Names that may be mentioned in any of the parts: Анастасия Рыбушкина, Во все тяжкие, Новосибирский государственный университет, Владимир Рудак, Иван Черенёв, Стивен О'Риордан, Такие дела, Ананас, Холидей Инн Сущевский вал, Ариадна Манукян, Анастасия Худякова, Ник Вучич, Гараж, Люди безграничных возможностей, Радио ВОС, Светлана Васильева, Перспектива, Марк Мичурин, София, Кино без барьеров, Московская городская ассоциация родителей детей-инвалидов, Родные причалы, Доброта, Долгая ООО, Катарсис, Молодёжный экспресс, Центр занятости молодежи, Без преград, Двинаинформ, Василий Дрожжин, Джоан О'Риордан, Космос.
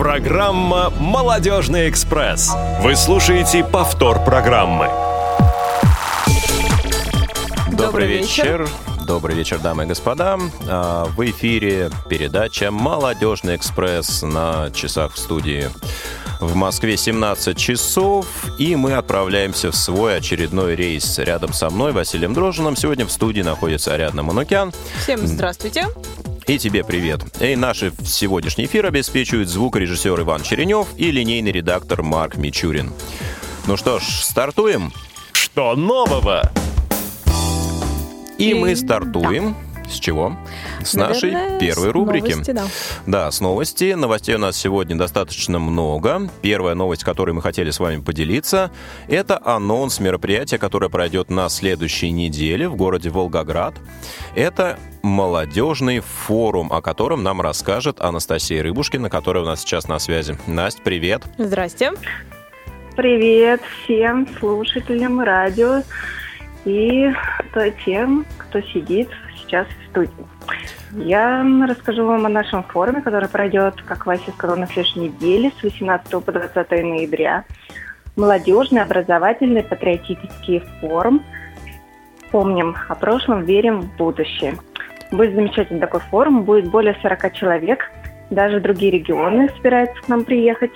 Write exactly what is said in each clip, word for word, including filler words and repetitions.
Программа «Молодёжный экспресс». Вы слушаете повтор программы. Добрый вечер. Добрый вечер, дамы и господа. В эфире передача «Молодёжный экспресс» на часах в студии. В Москве семнадцать часов, и мы отправляемся в свой очередной рейс. Рядом со мной, Василием Дрожжиным, сегодня в студии находится Ариадна Манукян. Всем здравствуйте. И тебе привет. И наш сегодняшний эфир обеспечивает звукорежиссер Иван Черенёв и линейный редактор Марк Мичурин. Ну что ж, стартуем. Что нового? И мы стартуем. Да. С чего? С Наверное, нашей первой с рубрики. Новости, да. да, с новости. Новостей у нас сегодня достаточно много. Первая новость, которой мы хотели с вами поделиться, это анонс мероприятия, которое пройдет на следующей неделе в городе Волгоград. Это молодежный форум, о котором нам расскажет Анастасия Рыбушкина, которая у нас сейчас на связи. Настя, привет. Здрасте. Привет всем слушателям радио и тем, кто сидит сейчас в студии. Я расскажу вам о нашем форуме, который пройдет, как Вася сказал, на следующей неделе с восемнадцатого по двадцатое ноября. Молодежный образовательный патриотический форум. Помним о прошлом, верим в будущее. Будет замечательный такой форум, будет более сорок человек. Даже другие регионы собираются к нам приехать.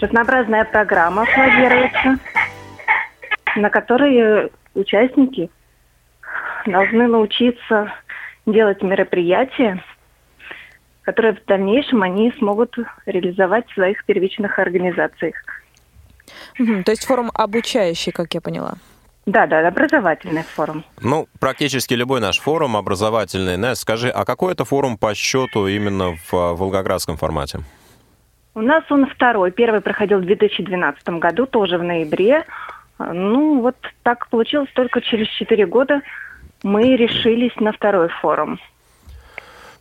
Разнообразная программа планируется, на которой участники должны научиться делать мероприятия, которые в дальнейшем они смогут реализовать в своих первичных организациях. Mm-hmm. То есть форум обучающий, как я поняла. Да, да, образовательный форум. Ну, практически любой наш форум образовательный. Настя, скажи, а какой это форум по счету именно в волгоградском формате? У нас он второй. Первый проходил в две тысячи двенадцатом году, тоже в ноябре. Ну, вот так получилось, только через четыре года мы решились на второй форум.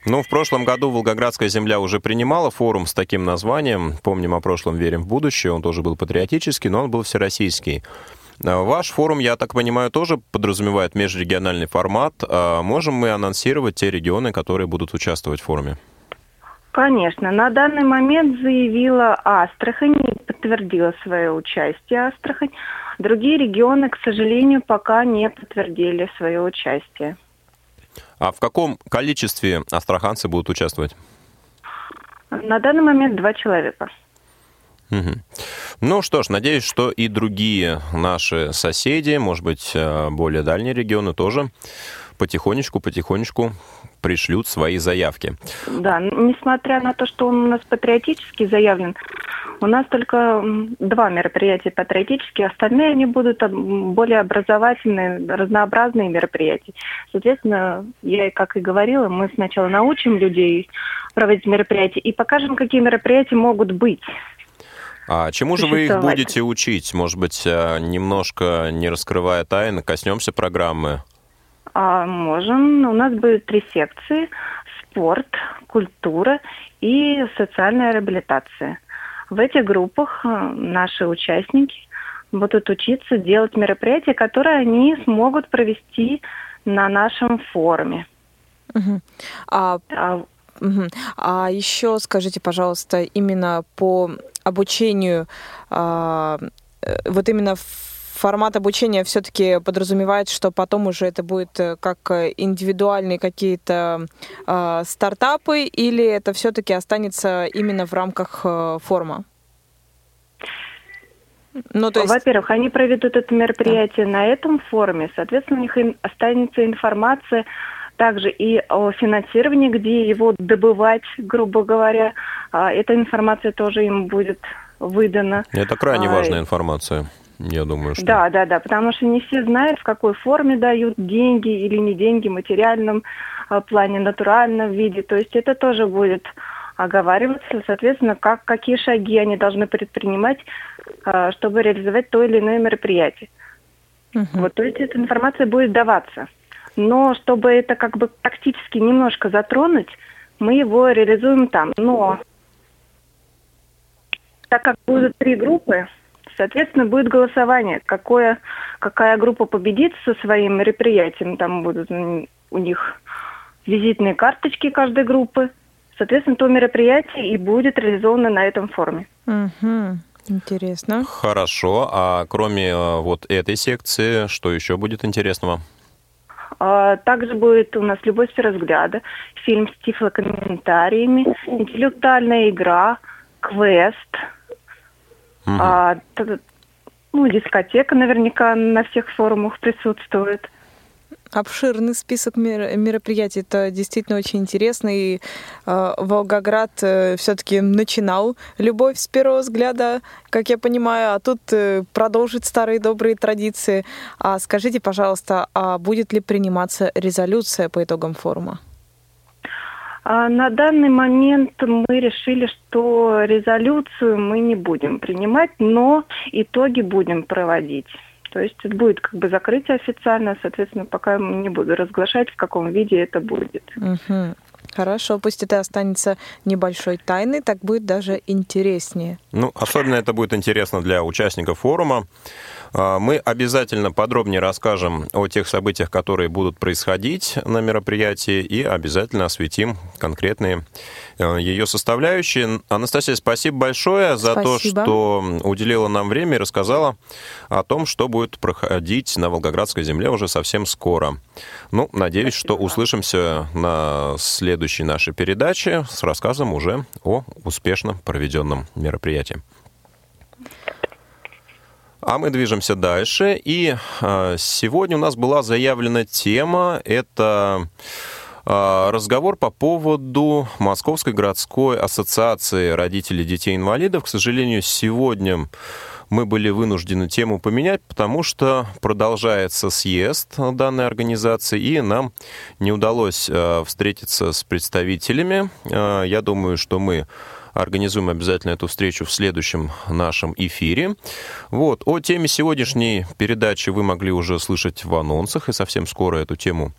Ну, в прошлом году Волгоградская земля уже принимала форум с таким названием. Помним о прошлом, верим в будущее. Он тоже был патриотический, но он был всероссийский. Ваш форум, я так понимаю, тоже подразумевает межрегиональный формат. Можем мы анонсировать те регионы, которые будут участвовать в форуме? Конечно. На данный момент заявила Астрахань, подтвердила свое участие Астрахань. Другие регионы, к сожалению, пока не подтвердили свое участие. А в каком количестве астраханцы будут участвовать? На данный момент два человека. Угу. Ну что ж, надеюсь, что и другие наши соседи, может быть, более дальние регионы тоже потихонечку-потихонечку пришлют свои заявки. Да, несмотря на то, что он у нас патриотически заявлен, у нас только два мероприятия патриотические, остальные они будут более образовательные, разнообразные мероприятия. Соответственно, я, как и говорила, мы сначала научим людей проводить мероприятия и покажем, какие мероприятия могут быть. А чему же вы их будете учить? Может быть, немножко не раскрывая тайны, коснемся программы? А, можем. У нас будет три секции: спорт, культура и социальная реабилитация. В этих группах наши участники будут учиться делать мероприятия, которые они смогут провести на нашем форуме. Uh-huh. А, uh-huh. а еще скажите, пожалуйста, именно по обучению, а, вот именно формат обучения все-таки подразумевает, что потом уже это будет как индивидуальные какие-то э, стартапы, или это все-таки останется именно в рамках э, форума? Ну, то есть... Во-первых, они проведут это мероприятие да. на этом форуме, соответственно, у них останется информация также и о финансировании, где его добывать, грубо говоря. Эта информация тоже им будет выдана. Это крайне важная информация. Я думаю, что... Да, да, да, потому что не все знают, в какой форме дают деньги или не деньги, в материальном плане, натуральном виде. То есть это тоже будет оговариваться, соответственно, как, какие шаги они должны предпринимать, чтобы реализовать то или иное мероприятие. Угу. Вот, то есть эта информация будет даваться. Но чтобы это как бы тактически немножко затронуть, мы его реализуем там. Но так как будут три группы, соответственно, будет голосование, какое, какая группа победит со своим мероприятием. Там будут у них визитные карточки каждой группы. Соответственно, то мероприятие и будет реализовано на этом форуме. Угу. Интересно. Хорошо. А кроме вот этой секции, что еще будет интересного? Также будет у нас «Любовь с разгляда», фильм с тифлокомментариями, интеллектуальная игра, квест, угу. а, ну, дискотека наверняка на всех форумах присутствует. Обширный список мероприятий. Это действительно очень интересно. И э, Волгоград э, все-таки начинал «Любовь с первого взгляда», как я понимаю, а тут э, продолжит старые добрые традиции. А скажите, пожалуйста, а будет ли приниматься резолюция по итогам форума? На данный момент мы решили, что резолюцию мы не будем принимать, но итоги будем проводить. То есть будет как бы закрытие официально, соответственно, пока не буду разглашать, в каком виде это будет. Угу. Хорошо, пусть это останется небольшой тайной, так будет даже интереснее. Ну, особенно это будет интересно для участников форума. Мы обязательно подробнее расскажем о тех событиях, которые будут происходить на мероприятии, и обязательно осветим конкретные ее составляющие. Анастасия, спасибо большое за спасибо. то, что уделила нам время и рассказала о том, что будет проходить на Волгоградской земле уже совсем скоро. Ну, надеюсь, спасибо. что услышимся на следующей нашей передаче с рассказом уже о успешно проведенном мероприятии. А мы движемся дальше. И э, сегодня у нас была заявлена тема. Это э, разговор по поводу Московской городской ассоциации родителей детей-инвалидов. К сожалению, сегодня мы были вынуждены тему поменять, потому что продолжается съезд данной организации, и нам не удалось э, встретиться с представителями. Э, я думаю, что мы организуем обязательно эту встречу в следующем нашем эфире. Вот. О теме сегодняшней передачи вы могли уже слышать в анонсах, и совсем скоро эту тему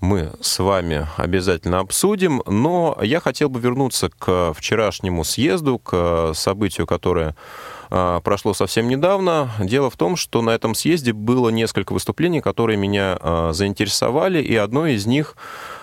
мы с вами обязательно обсудим. Но я хотел бы вернуться к вчерашнему съезду, к событию, которое прошло совсем недавно. Дело в том, что на этом съезде было несколько выступлений, которые меня заинтересовали, и одно из них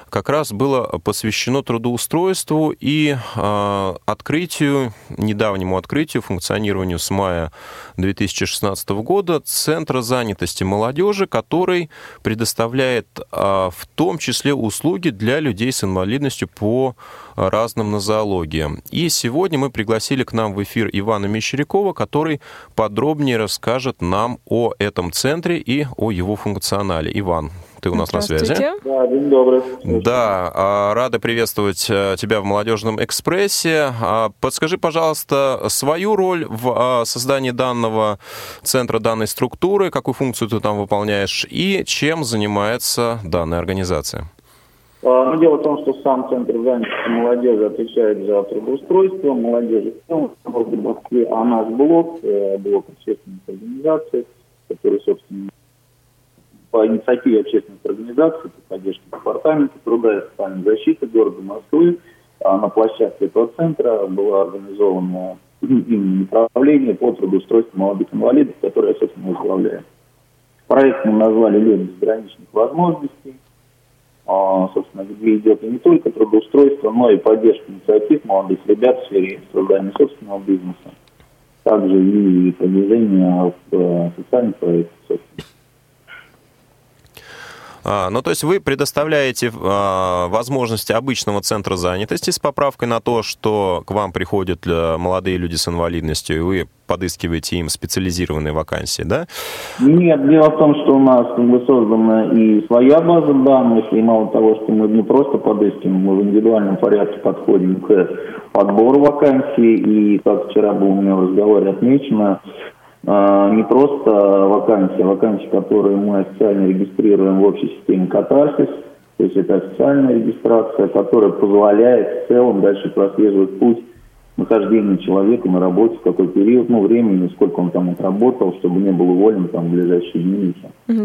как раз было посвящено трудоустройству и э, открытию, недавнему открытию, функционированию с мая две тысячи шестнадцатого года Центра занятости молодежи, который предоставляет э, в том числе услуги для людей с инвалидностью по разным нозологиям. И сегодня мы пригласили к нам в эфир Ивана Мещерякова, который подробнее расскажет нам о этом центре и о его функционале. Иван, ты у нас на связи. Да, день добрый. Да, рада приветствовать тебя в «Молодежном экспрессе». Подскажи, пожалуйста, свою роль в создании данного центра, данной структуры, какую функцию ты там выполняешь и чем занимается данная организация? Ну, дело в том, что сам Центр занятости молодежи отвечает за трудоустройство молодежи в Москве, а наш блок, блок общественных организаций, который, собственно, по инициативе общественных организаций, по поддержке департамента труда и социальной защиты города Москвы, на площадке этого центра было организовано направление по трудоустройству молодых инвалидов, которое я, собственно, возглавляю. Проект мы назвали «Люди безграничных возможностей», собственно, где идет не только трудоустройство, но и поддержка инициатив молодых ребят в сфере создания собственного бизнеса, также и продвижение социальных проектов, собственно. А, ну, то есть вы предоставляете а, возможности обычного центра занятости с поправкой на то, что к вам приходят молодые люди с инвалидностью, и вы подыскиваете им специализированные вакансии, да? Нет, дело в том, что у нас как бы создана и своя база данных, и мало того, что мы не просто подыскиваем, мы в индивидуальном порядке подходим к подбору вакансий, и, как вчера было у меня в разговоре отмечено, не просто вакансии, а вакансии, которые мы официально регистрируем в общей системе «Катарсис», то есть это официальная регистрация, которая позволяет в целом дальше прослеживать путь нахождения человека на работе, в какой период, ну, времени, сколько он там отработал, чтобы не был уволен там в ближайшие дни.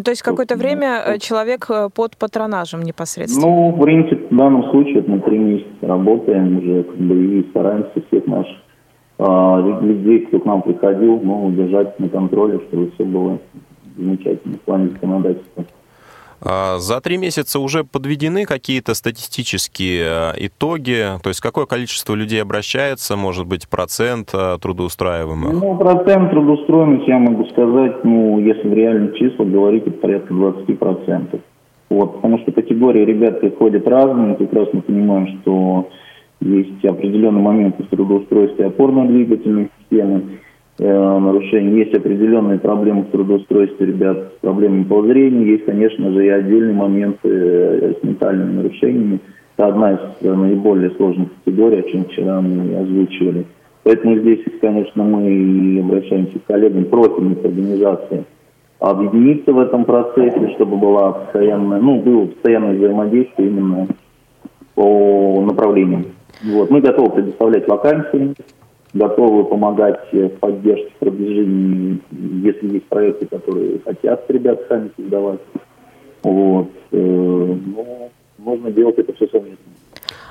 То есть какое-то время человек под патронажем непосредственно? Ну, в принципе, в данном случае это мы три месяца работаем уже, как бы, и стараемся всех наших людей, кто к нам приходил, но ну, держать на контроле, чтобы все было замечательно в плане законодательства. За три месяца уже подведены какие-то статистические итоги? То есть какое количество людей обращается, может быть, процент трудоустраиваемых? Ну, процент трудоустроенности, я могу сказать, ну, если в реальных числах говорить, это порядка двадцать процентов. Вот, потому что категории ребят приходят разные, мы прекрасно понимаем, что есть определенные моменты в трудоустройстве опорно-двигательной системы, э, нарушения, есть определенные проблемы в трудоустройстве ребят с проблемами по зрению, есть, конечно же, и отдельные моменты э, с ментальными нарушениями. Это одна из э, наиболее сложных категорий, о чем вчера мы озвучивали. Поэтому здесь, конечно, мы и обращаемся к коллегам профильных организаций, объединиться в этом процессе, чтобы была постоянная, ну, было постоянное взаимодействие именно по направлениям. Вот. Мы готовы предоставлять вакансии, готовы помогать в поддержке, в продвижении, если есть проекты, которые хотят ребят сами создавать. Вот. Но можно делать это все совместно.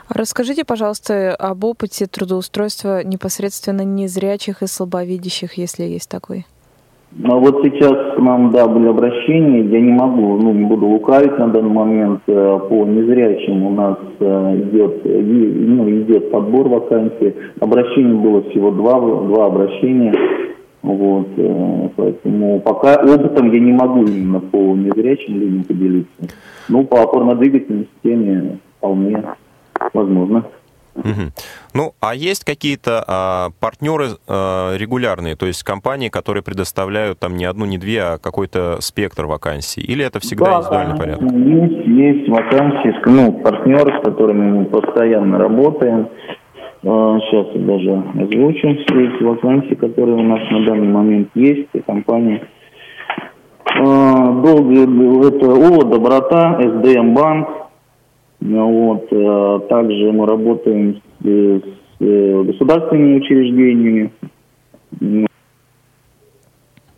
Расскажите, пожалуйста, об опыте трудоустройства непосредственно незрячих и слабовидящих, если есть такой. Ну, вот сейчас к нам, да, были обращения, я не могу, ну, не буду лукавить на данный момент, по незрячим у нас идет, ну, идет подбор вакансий, обращений было всего два, два обращения, вот, поэтому пока опытом я не могу именно по незрячим людям поделиться, ну, по опорно-двигательной системе вполне возможно. Угу. Ну, а есть какие-то а, партнеры а, регулярные, то есть компании, которые предоставляют там не одну, не две, а какой-то спектр вакансий? Или это всегда индивидуальный порядок? Да, есть, есть вакансии, ну, партнеры, с которыми мы постоянно работаем. Сейчас я даже озвучу все эти вакансии, которые у нас на данный момент есть, и компании. Долгая ООО, Доброта, эс дэ эм-банк. Вот. Также мы работаем с, с государственными учреждениями,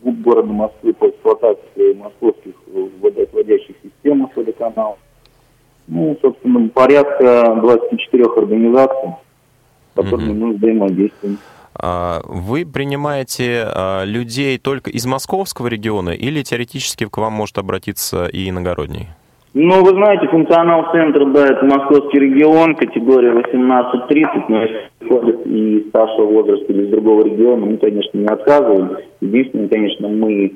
города Москвы по эксплуатации московских водоотводящих систем, водоканал. Ну, собственно, порядка двадцать четыре организаций, с которыми mm-hmm. мы взаимодействуем. Вы принимаете людей только из московского региона или теоретически к вам может обратиться и иногородний? Ну, вы знаете, функционал центра, да, это московский регион, категория восемнадцать тридцать, но если приходят и старшего возраста или из другого региона, мы, конечно, не отказываем. Единственное, конечно, мы э,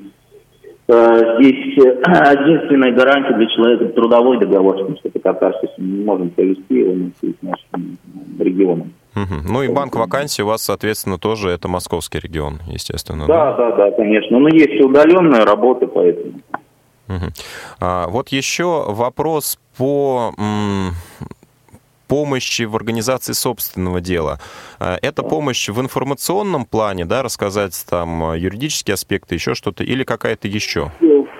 здесь э, единственная гарантия для человека трудовой договор, потому что это Катарсис, мы не можем провести его с нашим регионом. Угу. Ну и банк вакансий у вас, соответственно, тоже это московский регион, естественно. Да, да, да, да, конечно. Но есть удаленная работа, поэтому... Вот еще вопрос по помощи в организации собственного дела. Это помощь в информационном плане, да, рассказать там юридические аспекты, еще что-то, или какая-то еще?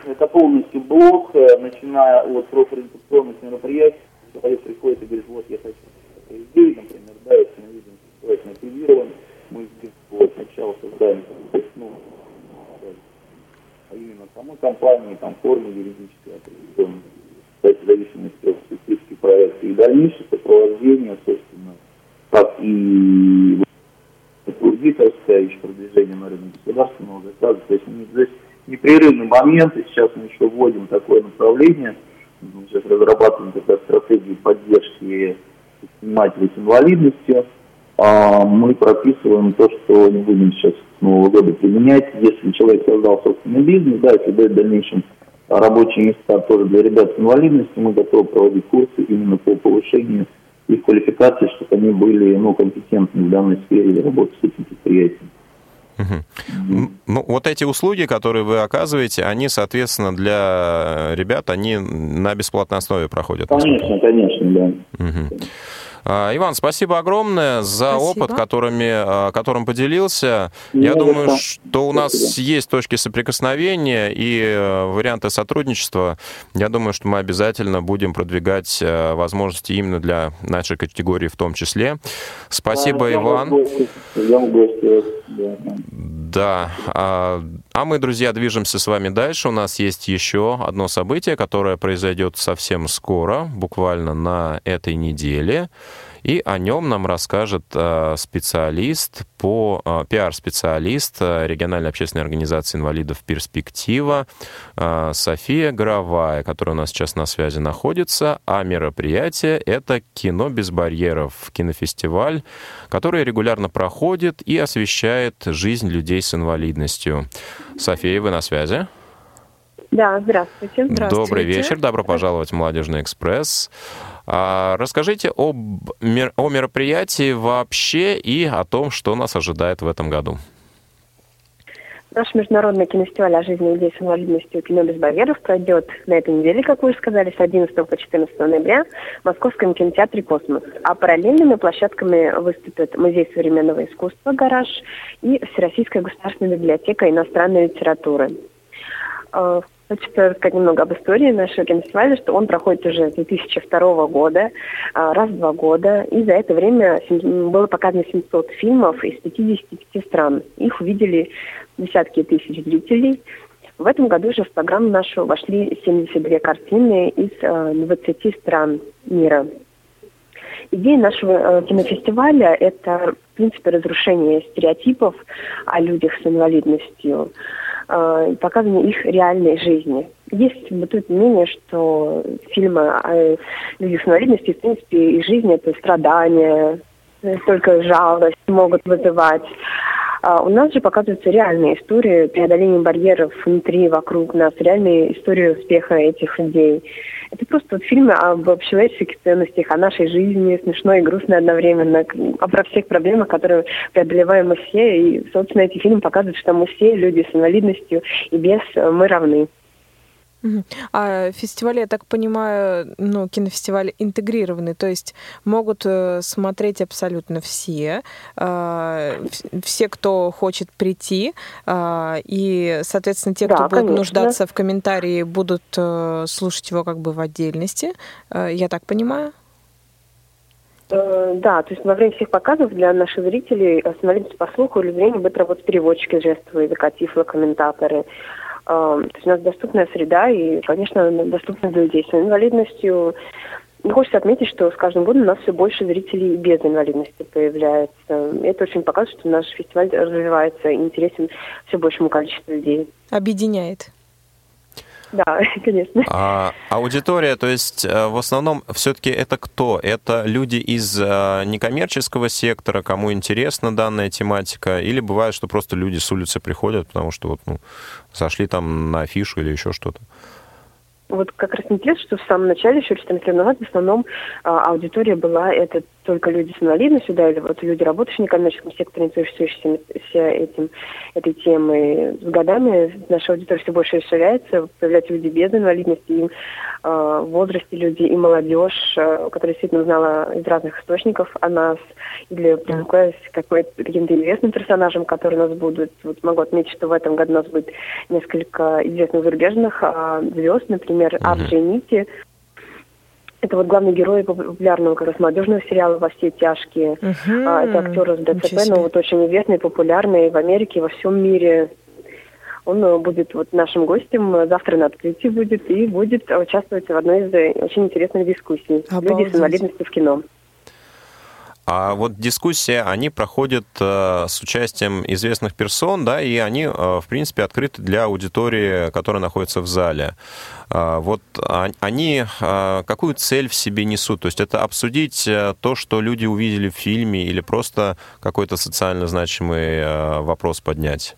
Это полностью блок, начиная от профориентационных мероприятий. Человек приходит и говорит, вот я хочу идеи, например, да, если мы видим, что человек мотивирован, мы вот, сначала создаем, ну, а именно самой компании, там формы юридической, определенной, в зависимости от специфики проекта и дальнейшее сопровождение, собственно, как и аудиторское, еще продвижение на рынке государственного заказа. То есть здесь непрерывный момент, и сейчас мы еще вводим такое направление, мы сейчас разрабатываем такую стратегию поддержки предпринимателей с инвалидностью. Мы прописываем то, что не будем сейчас с Нового года применять. Если человек создал собственный бизнес, да, если дает в дальнейшем рабочие места тоже для ребят с инвалидностью, мы готовы проводить курсы именно по повышению их квалификации, чтобы они были, ну, компетентны в данной сфере работы с этим предприятием. Угу. Ну, вот эти услуги, которые вы оказываете, они, соответственно, для ребят, они на бесплатной основе проходят? Конечно, конечно, да. Угу. Иван, спасибо огромное за спасибо. опыт, которыми, которым поделился. Не Я думаю, это. что у нас спасибо. есть точки соприкосновения и варианты сотрудничества. Я думаю, что мы обязательно будем продвигать возможности именно для нашей категории в том числе. Спасибо, а, Иван. Да. А мы, друзья, движемся с вами дальше. У нас есть еще одно событие, которое произойдет совсем скоро, буквально на этой неделе. И о нем нам расскажет специалист, по пиар-специалист региональной общественной организации инвалидов «Перспектива» София Гравая, которая у нас сейчас на связи находится. А мероприятие — это «Кино без барьеров», кинофестиваль, который регулярно проходит и освещает жизнь людей с инвалидностью. София, вы на связи? Да, здравствуйте. здравствуйте. Добрый вечер, добро пожаловать в «Молодёжный экспресс». Расскажите об, о мероприятии вообще и о том, что нас ожидает в этом году. Наш международный кинофестиваль о жизни людей с инвалидностью «Кино без барьеров» пройдет на этой неделе, как вы уже сказали, с одиннадцатого по четырнадцатое ноября в Московском кинотеатре «Космос». А параллельными площадками выступят Музей современного искусства «Гараж» и Всероссийская государственная библиотека иностранной литературы. Хочу рассказать немного об истории нашего кинофестиваля, что он проходит уже с две тысячи второго года, раз в два года. И за это время было показано семьсот фильмов из пятидесяти пяти стран. Их увидели десятки тысяч зрителей. В этом году же в программу нашу вошли семьдесят две картины из двадцати стран мира. Идея нашего кинофестиваля – это, в принципе, разрушение стереотипов о людях с инвалидностью, показывание их реальной жизни. Есть бытует мнение, что фильмы о людях с инвалидностью, в принципе, и жизнь – это страдания, только жалость могут вызывать. А у нас же показываются реальные истории преодоления барьеров внутри, вокруг нас, реальные истории успеха этих людей. Это просто вот фильмы об общечеловеческих ценностях, о нашей жизни, смешной и грустной одновременно, обо всех проблемах, которые преодолеваем мы все. И, собственно, эти фильмы показывают, что мы все люди с инвалидностью и без, мы равны. А фестивали, я так понимаю, ну, кинофестивали интегрированы, то есть могут смотреть абсолютно все, все, кто хочет прийти, и, соответственно, те, кто да, будут конечно. нуждаться в комментарии, будут слушать его как бы в отдельности, я так понимаю? Да, то есть во время всех показов для наших зрителей с инвалидностью по слуху или зрению будут работать переводчики жестового языка, тифлокомментаторы. То есть у нас доступная среда и, конечно, доступна для людей с инвалидностью. И хочется отметить, что с каждым годом у нас все больше зрителей без инвалидности появляется. И это очень показывает, что наш фестиваль развивается и интересен все большему количеству людей. Объединяет. Да, конечно. А аудитория, то есть в основном все-таки это кто? Это люди из некоммерческого сектора, кому интересна данная тематика? Или бывает, что просто люди с улицы приходят, потому что вот, ну, сошли там на афишу или еще что-то? Вот как раз интересно, что в самом начале, еще четырнадцать лет назад, в основном аудитория была это только люди с инвалидностью, да, или вот люди, работающие в некоммерческом секторе, интересующиеся этим, этой темой. С годами наша аудитория все больше расширяется, появляются люди без инвалидности, и, э, в возрасте люди, и молодежь, э, которая действительно узнала из разных источников о нас, или привлеклась к каким-то известным персонажам, которые у нас будут. Вот могу отметить, что в этом году у нас будет несколько известных зарубежных э, звезд, например, Афри и Никти. Это вот главный герой популярного как раз молодежного сериала «Во все тяжкие». Uh-huh. А, это актер из ДЦП, но вот очень известный, популярный в Америке, во всем мире. Он будет вот нашим гостем, завтра на открытии будет, и будет участвовать в одной из очень интересных дискуссий. Обалдеть. «Люди с инвалидностью в кино». А вот дискуссии, они проходят э, с участием известных персон, да, и они, э, в принципе, открыты для аудитории, которая находится в зале. Э, вот они э, какую цель в себе несут? То есть это обсудить то, что люди увидели в фильме, или просто какой-то социально значимый э, вопрос поднять?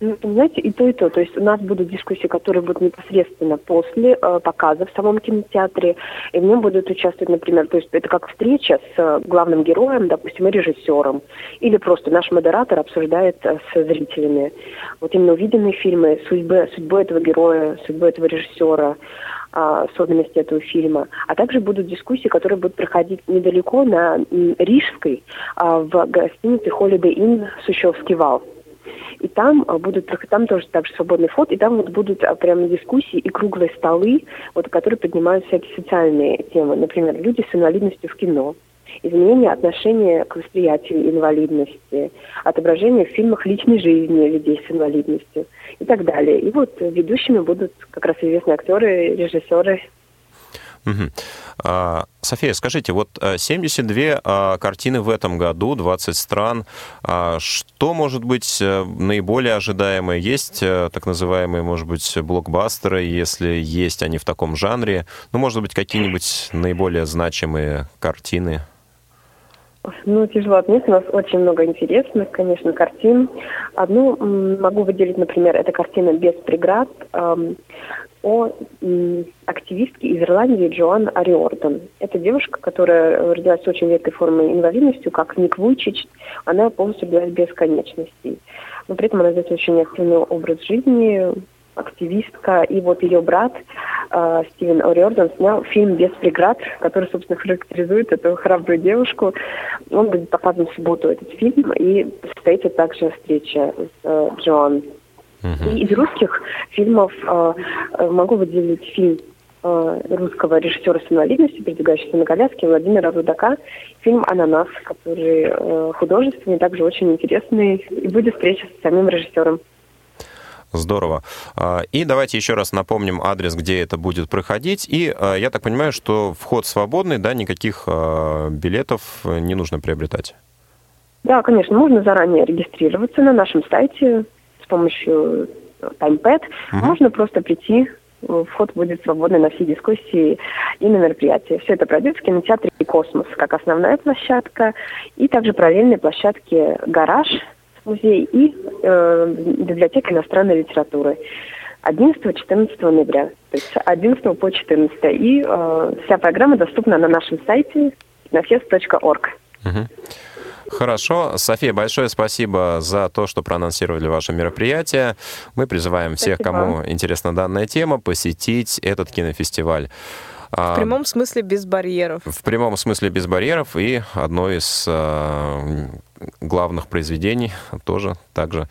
Ну, понимаете, и то, и то. То есть у нас будут дискуссии, которые будут непосредственно после э, показа в самом кинотеатре. И в нем будут участвовать, например, то есть это как встреча с э, главным героем, допустим, и режиссером. Или просто наш модератор обсуждает э, с зрителями. Вот именно увиденные фильмы, судьбы, судьбу этого героя, судьбу этого режиссера, э, особенности этого фильма. А также будут дискуссии, которые будут проходить недалеко на э, Рижской, э, в гостинице «Холидей Инн Сущевский вал». И там будут там тоже также свободный вход, и там вот будут прямо дискуссии и круглые столы, вот, которые поднимают всякие социальные темы. Например, люди с инвалидностью в кино, изменение отношения к восприятию инвалидности, отображение в фильмах личной жизни людей с инвалидностью и так далее. И вот ведущими будут как раз известные актеры, режиссеры. Угу. София, скажите, вот семьдесят две картины в этом году, двадцать стран. Что может быть наиболее ожидаемое? Есть так называемые, может быть, блокбастеры, если есть они в таком жанре? Ну, может быть, какие-нибудь наиболее значимые картины? Ну, тяжело отметить, у нас очень много интересных, конечно, картин. Одну могу выделить, например, это картина «Без преград» о активистке из Ирландии Джоан О'Риордан. Это девушка, которая родилась с очень редкой формой инвалидностью, как Ник Вучич. Она полностью родилась без конечностей. Но при этом она ведет очень активный образ жизни, активистка. И вот ее брат э, Стивен О'Риордан снял фильм «Без преград», который, собственно, характеризует эту храбрую девушку. Он будет показан в субботу, этот фильм, и состоится также встреча с э, Джоан. И из русских фильмов э, могу выделить фильм э, русского режиссера с инвалидностью, передвигающегося на коляске, Владимира Рудака, фильм «Ананас», который э, художественный, также очень интересный, и будет встреча с самим режиссером. Здорово. И давайте еще раз напомним адрес, где это будет проходить. И я так понимаю, что вход свободный, да, никаких билетов не нужно приобретать? Да, конечно, можно заранее регистрироваться на нашем сайте с помощью таймпэд. Угу. Можно просто прийти, вход будет свободный на все дискуссии и на мероприятия. Все это пройдет в кинотеатре «Космос» как основная площадка, и также параллельные площадки «Гараж», музей и э, библиотека иностранной литературы одиннадцатого-четырнадцатого ноября, то есть одиннадцатого по четырнадцатое. И э, вся программа доступна на нашем сайте кинофест точка орг. Угу. Хорошо. София, большое спасибо за то, что проанонсировали ваше мероприятие. Мы призываем всех, спасибо, кому интересна данная тема, посетить этот кинофестиваль. В прямом смысле без барьеров. В прямом смысле без барьеров. И одно из э, главных произведений тоже также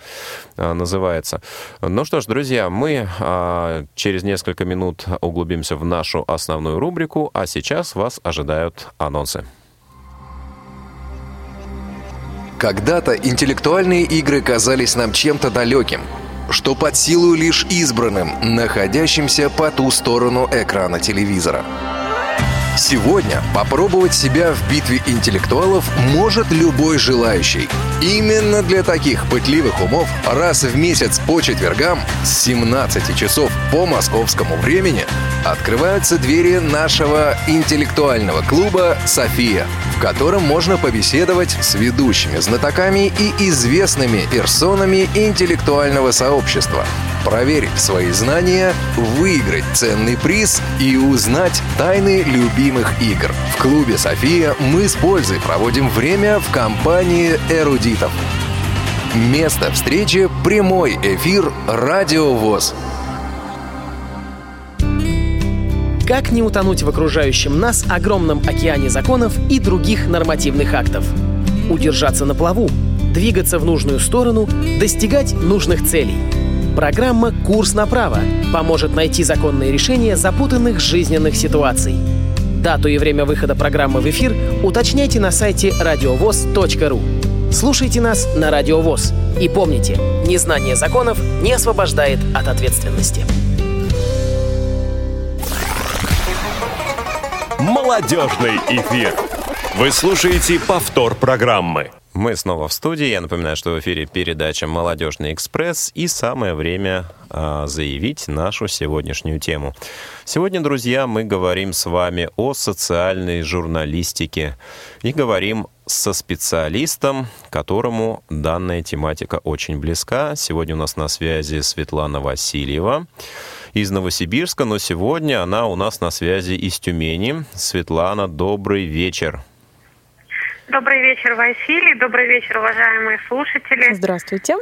э, называется. Ну что ж, друзья, мы э, через несколько минут углубимся в нашу основную рубрику, а сейчас вас ожидают анонсы. Когда-то интеллектуальные игры казались нам чем-то далеким, что под силу лишь избранным, находящимся по ту сторону экрана телевизора. Сегодня попробовать себя в битве интеллектуалов может любой желающий. Именно для таких пытливых умов раз в месяц по четвергам с семнадцати часов по московскому времени открываются двери нашего интеллектуального клуба «София», в котором можно побеседовать с ведущими знатоками и известными персонами интеллектуального сообщества, проверить свои знания, выиграть ценный приз и узнать тайны любимых игр. В клубе «София» мы с пользой проводим время в компании эрудитов. Место встречи – прямой эфир «Радио ВОС». Как не утонуть в окружающем нас огромном океане законов и других нормативных актов? Удержаться на плаву, двигаться в нужную сторону, достигать нужных целей. Программа «Курс направо» поможет найти законные решения запутанных жизненных ситуаций. Дату и время выхода программы в эфир уточняйте на сайте радиовос точка ру. Слушайте нас на Радио ВОС. И помните, незнание законов не освобождает от ответственности. Молодежный эфир. Вы слушаете повтор программы. Мы снова в студии. Я напоминаю, что в эфире передача «Молодежный экспресс», и самое время а, заявить нашу сегодняшнюю тему. Сегодня, друзья, мы говорим с вами о социальной журналистике и говорим со специалистом, которому данная тематика очень близка. Сегодня у нас на связи Светлана Васильева из Новосибирска, но сегодня она у нас на связи из Тюмени. Светлана, добрый вечер. Добрый вечер, Василий. Добрый вечер, уважаемые слушатели. Здравствуйте.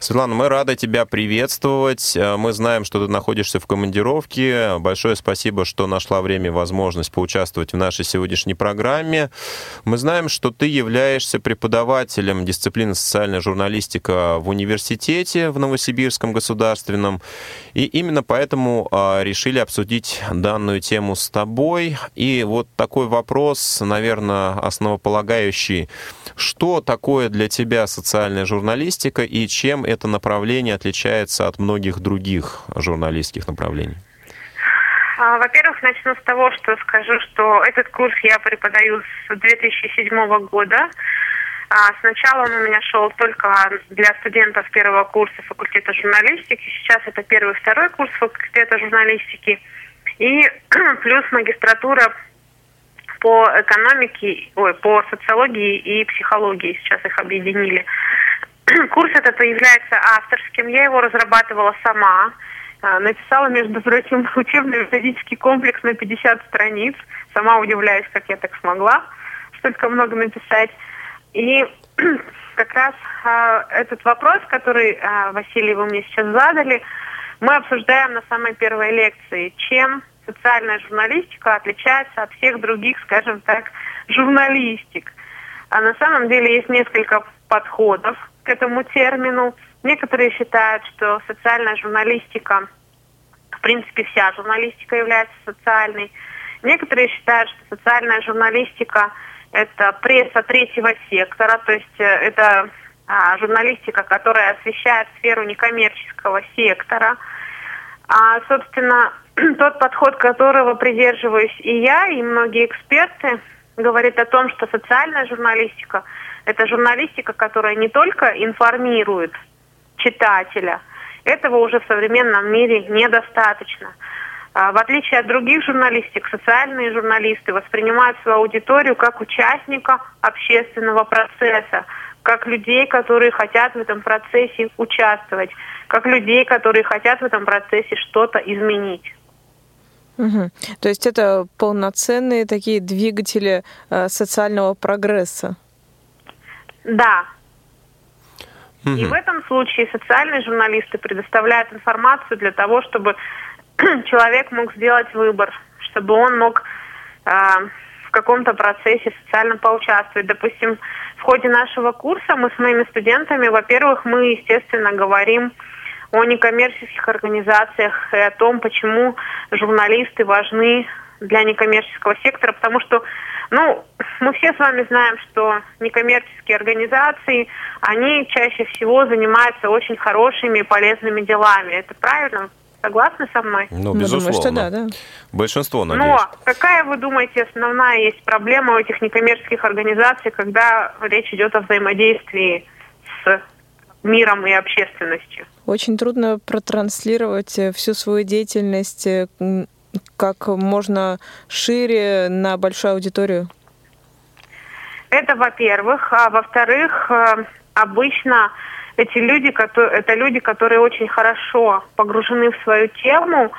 Светлана, мы рады тебя приветствовать. Мы знаем, что ты находишься в командировке. Большое спасибо, что нашла время и возможность поучаствовать в нашей сегодняшней программе. Мы знаем, что ты являешься преподавателем дисциплины социальная журналистика в университете в Новосибирском государственном. И именно поэтому решили обсудить данную тему с тобой. И вот такой вопрос, наверное, основополагающий. Что такое для тебя социальная журналистика и чем это направление отличается от многих других журналистских направлений? Во-первых, начну с того, что скажу, что этот курс я преподаю с две тысячи седьмого года. Сначала он у меня шел только для студентов первого курса факультета журналистики. Сейчас это первый и второй курс факультета журналистики. И плюс магистратура по экономике, ой, по социологии и психологии. Сейчас их объединили. Курс этот является авторским. Я его разрабатывала сама. Написала, между прочим, учебно-методический комплекс на пятьдесят страниц. Сама удивляюсь, как я так смогла столько много написать. И как раз а, этот вопрос, который, а, Василий, вы мне сейчас задали, мы обсуждаем на самой первой лекции. Чем социальная журналистика отличается от всех других, скажем так, журналистик? А на самом деле есть несколько подходов к этому термину. Некоторые считают, что социальная журналистика, в принципе, вся журналистика является социальной. Некоторые считают, что социальная журналистика – это пресса третьего сектора, то есть это а, журналистика, которая освещает сферу некоммерческого сектора. А, собственно, тот подход, которого придерживаюсь и я, и многие эксперты, говорит о том, что социальная журналистика – это журналистика, которая не только информирует читателя. Этого уже в современном мире недостаточно. В отличие от других журналистик, социальные журналисты воспринимают свою аудиторию как участника общественного процесса, как людей, которые хотят в этом процессе участвовать, как людей, которые хотят в этом процессе что-то изменить. Угу. То есть это полноценные такие двигатели э, социального прогресса? Да. И в этом случае социальные журналисты предоставляют информацию для того, чтобы человек мог сделать выбор, чтобы он мог э, в каком-то процессе социально поучаствовать. Допустим, в ходе нашего курса мы с моими студентами, во-первых, мы, естественно, говорим о некоммерческих организациях и о том, почему журналисты важны для некоммерческого сектора, потому что, ну, мы все с вами знаем, что некоммерческие организации, они чаще всего занимаются очень хорошими и полезными делами. Это правильно? Согласны со мной? Ну, безусловно. Думаю, что да, да. Большинство, надеюсь. Но какая, вы думаете, основная есть проблема у этих некоммерческих организаций, когда речь идет о взаимодействии с миром и общественностью? Очень трудно протранслировать всю свою деятельность как можно шире на большую аудиторию? Это, во-первых. А во-вторых, обычно эти люди, это люди, которые очень хорошо погружены в свою тему,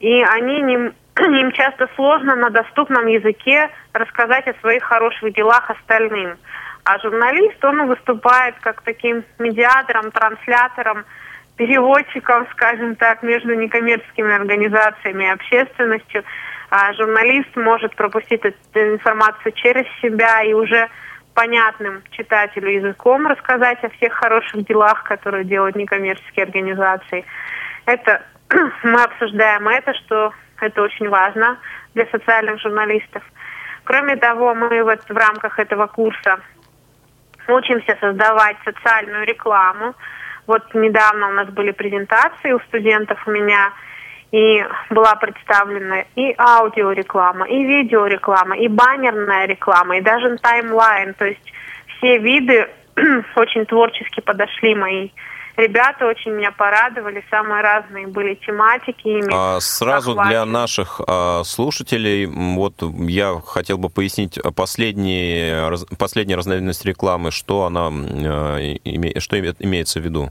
и они не... Им часто сложно на доступном языке рассказать о своих хороших делах остальным. А журналист, он выступает как таким медиатором, транслятором, переводчиком, скажем так, между некоммерческими организациями и общественностью. А журналист может пропустить эту информацию через себя и уже понятным читателю языком рассказать о всех хороших делах, которые делают некоммерческие организации. Это мы обсуждаем это, что это очень важно для социальных журналистов. Кроме того, мы вот в рамках этого курса учимся создавать социальную рекламу. Вот недавно у нас были презентации у студентов у меня, и была представлена и аудиореклама, и видеореклама, и баннерная реклама, и даже таймлайн. То есть все виды очень творчески подошли мои. Ребята очень меня порадовали, самые разные были тематики. Ими а сразу охватили. Для наших а, слушателей, вот я хотел бы пояснить последние, раз, последняя разновидность рекламы, что она а, име, что имеется в виду?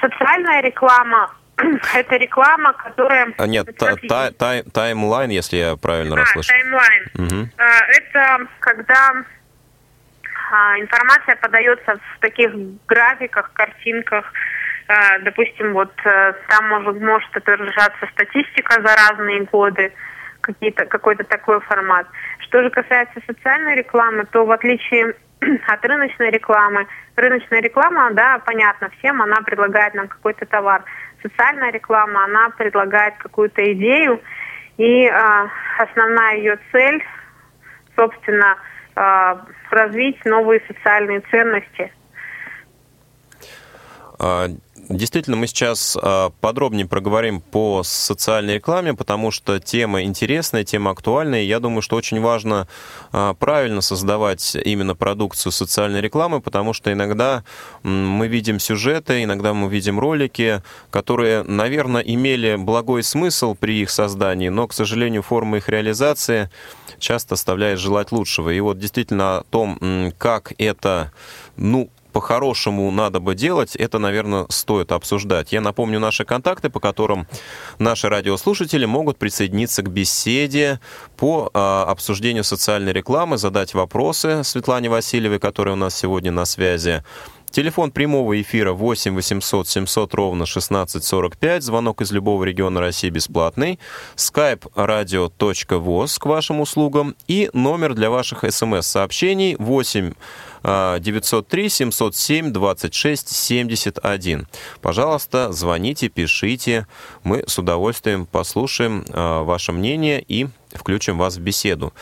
Социальная реклама – это реклама, которая… А, нет, та, та, тай, таймлайн, если я правильно а, расслышал. Таймлайн. Угу. Это когда… Информация подается в таких графиках, картинках. Допустим, вот там может, может отражаться статистика за разные годы, какие-то, какой-то такой формат. Что же касается социальной рекламы, то в отличие от рыночной рекламы, рыночная реклама, да, понятно всем, она предлагает нам какой-то товар. Социальная реклама, она предлагает какую-то идею, и а, основная ее цель, собственно, развить новые социальные ценности. Действительно, мы сейчас подробнее проговорим по социальной рекламе, потому что тема интересная, тема актуальная. Я думаю, что очень важно правильно создавать именно продукцию социальной рекламы, потому что иногда мы видим сюжеты, иногда мы видим ролики, которые, наверное, имели благой смысл при их создании, но, к сожалению, форма их реализации часто оставляет желать лучшего. И вот действительно о том, как это, ну, по-хорошему надо бы делать, это, наверное, стоит обсуждать. Я напомню наши контакты, по которым наши радиослушатели могут присоединиться к беседе по а, обсуждению социальной рекламы, задать вопросы Светлане Васильевой, которая у нас сегодня на связи. Телефон прямого эфира восемь восемьсот семьсот ровно шестнадцать сорок пять. Звонок из любого региона России бесплатный. Skype радио.вос к вашим услугам. И номер для ваших эс эм эс-сообщений восемь девятьсот три семьсот семь двадцать шесть семьдесят один. Пожалуйста, звоните, пишите. Мы с удовольствием послушаем а, ваше мнение и включим вас в беседу.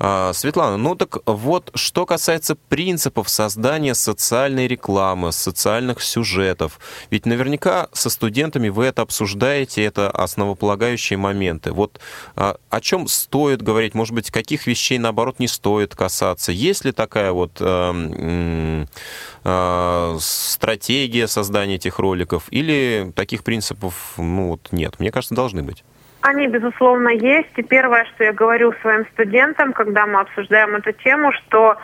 А, Светлана, ну так вот, что касается принципов создания социальной рекламы, социальных сюжетов. Ведь наверняка со студентами вы это обсуждаете, это основополагающие моменты. Вот а, о чем стоит говорить, может быть, каких вещей, наоборот, не стоит касаться. Есть ли такая вот а, а, стратегия создания этих роликов или таких принципов, ну, вот, нет? Мне кажется, должны быть. Они, безусловно, есть. И первое, что я говорю своим студентам, когда мы обсуждаем эту тему, что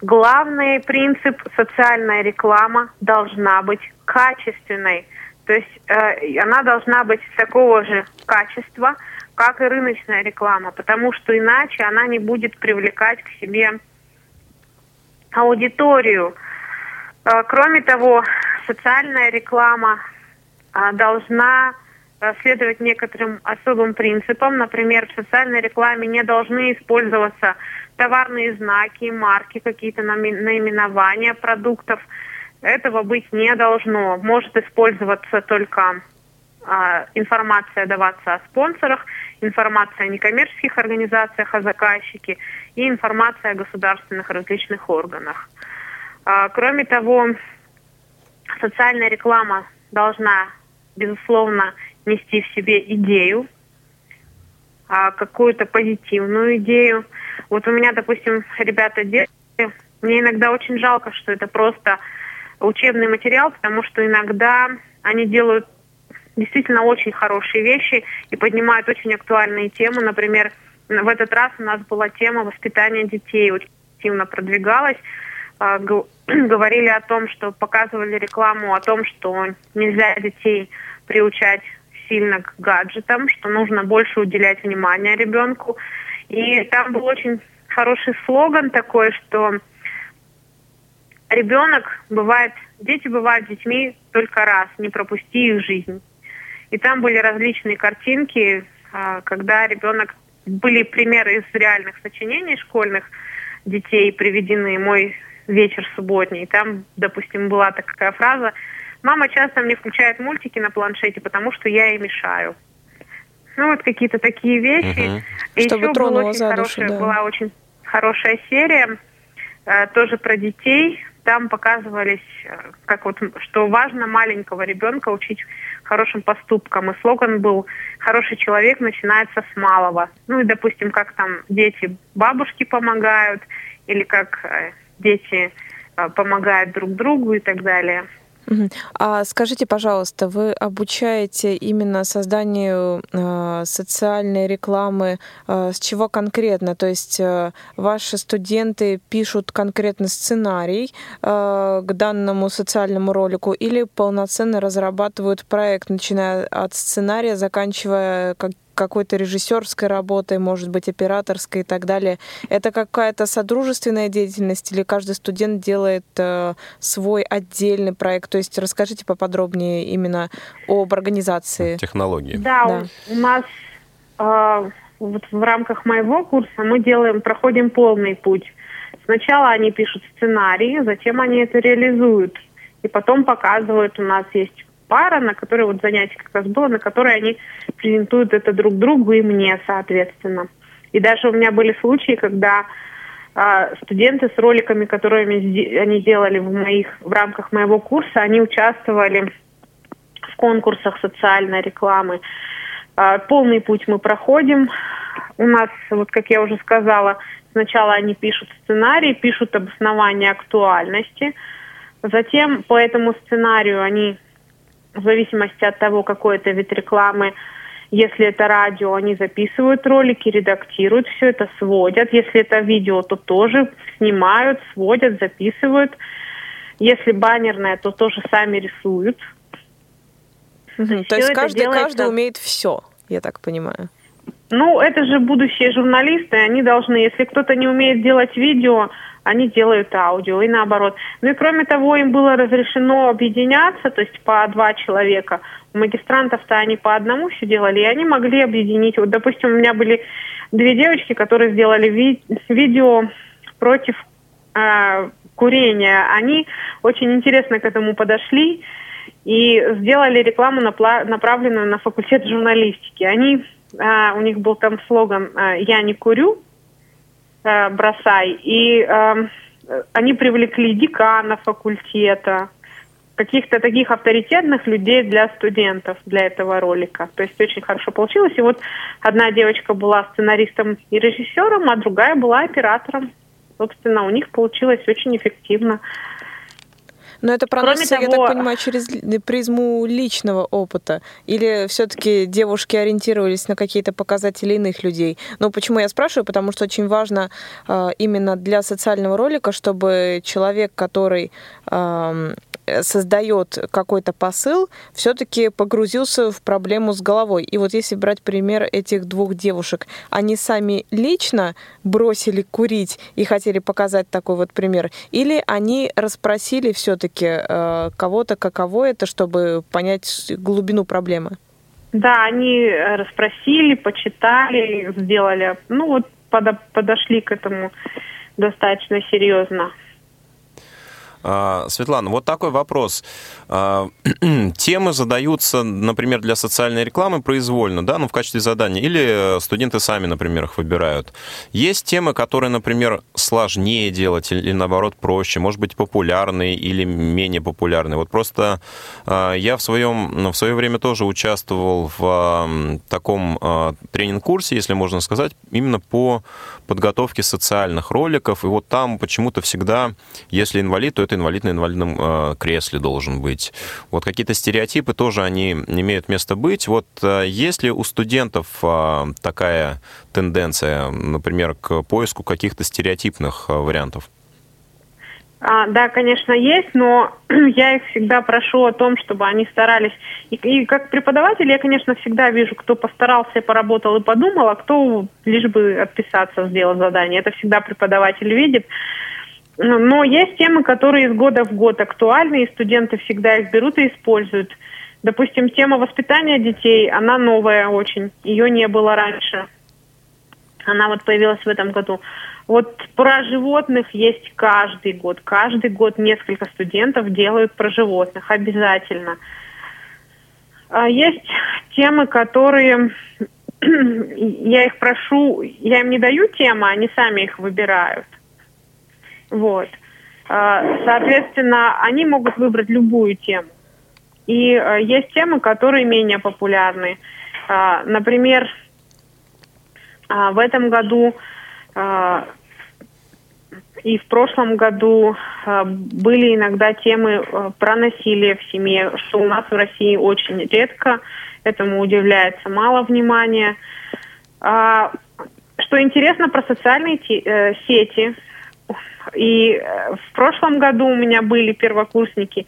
главный принцип – социальная реклама должна быть качественной. То есть э, она должна быть такого же качества, как и рыночная реклама, потому что иначе она не будет привлекать к себе аудиторию. Э, кроме того, социальная реклама э, должна следовать некоторым особым принципам. Например, в социальной рекламе не должны использоваться товарные знаки, марки, какие-то наименования продуктов. Этого быть не должно. Может использоваться только э, информация даваться о спонсорах, информация о некоммерческих организациях, о заказчике и информация о государственных различных органах. Э, кроме того, социальная реклама должна, безусловно, нести в себе идею, какую-то позитивную идею. Вот у меня, допустим, ребята делали, мне иногда очень жалко, что это просто учебный материал, потому что иногда они делают действительно очень хорошие вещи и поднимают очень актуальные темы. Например, в этот раз у нас была тема воспитания детей, очень активно продвигалась. Говорили о том, что показывали рекламу о том, что нельзя детей приучать сильно к гаджетам, что нужно больше уделять внимание ребенку. И там был очень хороший слоган такой, что ребенок бывает, дети бывают детьми только раз, не пропусти их жизнь. И там были различные картинки, когда ребенок, были примеры из реальных сочинений школьных детей, приведены «Мой вечер субботний». Там, допустим, была такая фраза: «Мама часто мне включает мультики на планшете, потому что я ей мешаю». Ну, вот какие-то такие вещи. Угу. И чтобы еще была очень, хорошая, да. была очень хорошая серия, э, тоже про детей. Там показывались, как вот, что важно маленького ребенка учить хорошим поступкам. И слоган был «Хороший человек начинается с малого». Ну, и, допустим, как там дети бабушке помогают, или как э, дети э, помогают друг другу и так далее. А скажите, пожалуйста, вы обучаете именно созданию э, социальной рекламы, э, с чего конкретно? То есть э, ваши студенты пишут конкретно сценарий э, к данному социальному ролику или полноценно разрабатывают проект, начиная от сценария, заканчивая как какой-то режиссерской работой, может быть, операторской и так далее. Это какая-то содружественная деятельность или каждый студент делает э, свой отдельный проект? То есть расскажите поподробнее именно об организации. Технологии. Да, да. У нас э, вот в рамках моего курса мы делаем, проходим полный путь. Сначала они пишут сценарии, затем они это реализуют. И потом показывают, у нас есть пара, на которой вот занятие как раз было, на которой они презентуют это друг другу и мне, соответственно. И даже у меня были случаи, когда студенты с роликами, которые они делали в, моих, в рамках моего курса, они участвовали в конкурсах социальной рекламы. Полный путь мы проходим. У нас, вот как я уже сказала, сначала они пишут сценарий, пишут обоснование актуальности. Затем по этому сценарию они, в зависимости от того, какой это вид рекламы, если это радио, они записывают ролики, редактируют, все это сводят. Если это видео, то тоже снимают, сводят, записывают. Если баннерное, то тоже сами рисуют. Угу. То есть каждый, делается... каждый умеет все, я так понимаю. Ну, это же будущие журналисты, они должны, если кто-то не умеет делать видео, они делают аудио и наоборот. Ну и кроме того, им было разрешено объединяться, то есть по два человека. У магистрантов-то они по одному все делали, и они могли объединить. Вот, допустим, у меня были две девочки, которые сделали ви- видео против э- курения. Они очень интересно к этому подошли и сделали рекламу, напла- направленную на факультет журналистики. Они... Uh, у них был там слоган «Я не курю, uh, бросай». И uh, они привлекли декана факультета, каких-то таких авторитетных людей для студентов, для этого ролика. То есть очень хорошо получилось. И вот одна девочка была сценаристом и режиссером, а другая была оператором. Собственно, у них получилось очень эффективно. Но это проносится, я так понимаю, через призму личного опыта. Или все-таки девушки ориентировались на какие-то показатели иных людей? Ну, почему я спрашиваю? Потому что очень важно э, именно для социального ролика, чтобы человек, который э, создает какой-то посыл, все-таки погрузился в проблему с головой. И вот если брать пример этих двух девушек, они сами лично бросили курить и хотели показать такой вот пример? Или они расспросили все-таки кого-то, каково это, чтобы понять глубину проблемы? Да, они расспросили, почитали, сделали, ну вот подошли к этому достаточно серьезно. Светлана, вот такой вопрос. Темы задаются, например, для социальной рекламы произвольно, да, ну, в качестве задания, или студенты сами, например, их выбирают. Есть темы, которые, например, сложнее делать или, наоборот, проще, может быть, популярные или менее популярные. Вот просто я в своем, в свое время тоже участвовал в таком тренинг-курсе, если можно сказать, именно по подготовке социальных роликов, и вот там почему-то всегда, если инвалид, то это инвалид на инвалидном э, кресле должен быть. Вот какие-то стереотипы тоже, они имеют место быть. Вот э, есть ли у студентов э, такая тенденция, например, к поиску каких-то стереотипных э, вариантов? А, да, конечно, есть, но я их всегда прошу о том, чтобы они старались. И, и как преподаватель я, конечно, всегда вижу, кто постарался, поработал и подумал, а кто лишь бы отписаться, сделал задание. Это всегда преподаватель видит. Но есть темы, которые из года в год актуальны, и студенты всегда их берут и используют. Допустим, тема воспитания детей, она новая очень, ее не было раньше. Она вот появилась в этом году. Вот про животных есть каждый год. Каждый год несколько студентов делают про животных, обязательно. Есть темы, которые... я их прошу, я им не даю темы, они сами их выбирают. Вот. Соответственно, они могут выбрать любую тему. И есть темы, которые менее популярны. Например, в этом году и в прошлом году были иногда темы про насилие в семье, что у нас в России очень редко, этому уделяется мало внимания. Что интересно про социальные сети. И в прошлом году у меня были первокурсники,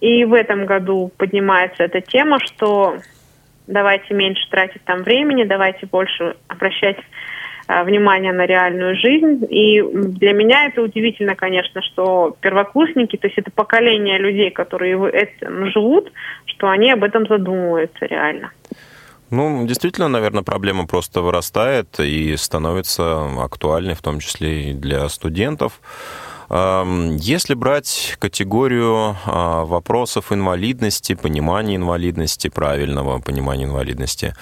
и в этом году поднимается эта тема, что давайте меньше тратить там времени, давайте больше обращать э, внимание на реальную жизнь. И для меня это удивительно, конечно, что первокурсники, то есть это поколение людей, которые в этом живут, что они об этом задумываются реально. Ну, действительно, наверное, проблема просто вырастает и становится актуальной, в том числе и для студентов. Если брать категорию вопросов инвалидности, понимания инвалидности, правильного понимания инвалидности,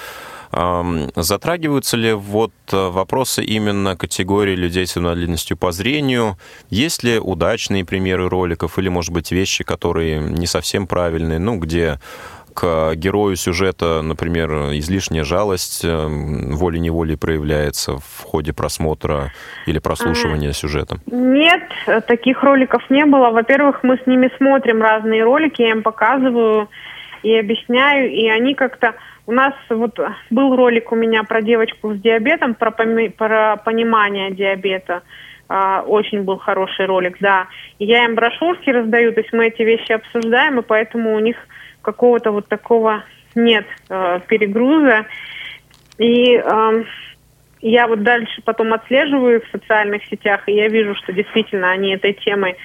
Затрагиваются ли вот вопросы именно категории людей с инвалидностью по зрению? Есть ли удачные примеры роликов или, может быть, вещи, которые не совсем правильные, ну, где к герою сюжета, например, излишняя жалость волей-неволей проявляется в ходе просмотра или прослушивания сюжета? Нет, таких роликов не было. Во-первых, мы с ними смотрим разные ролики, я им показываю и объясняю, и они как-то... У нас вот был ролик у меня про девочку с диабетом, про, поми... про понимание диабета. Очень был хороший ролик, да. И я им брошюрки раздаю, то есть мы эти вещи обсуждаем, и поэтому у них какого-то вот такого нет э, перегруза. И э, я вот дальше потом отслеживаю их в социальных сетях, и я вижу, что действительно они этой темой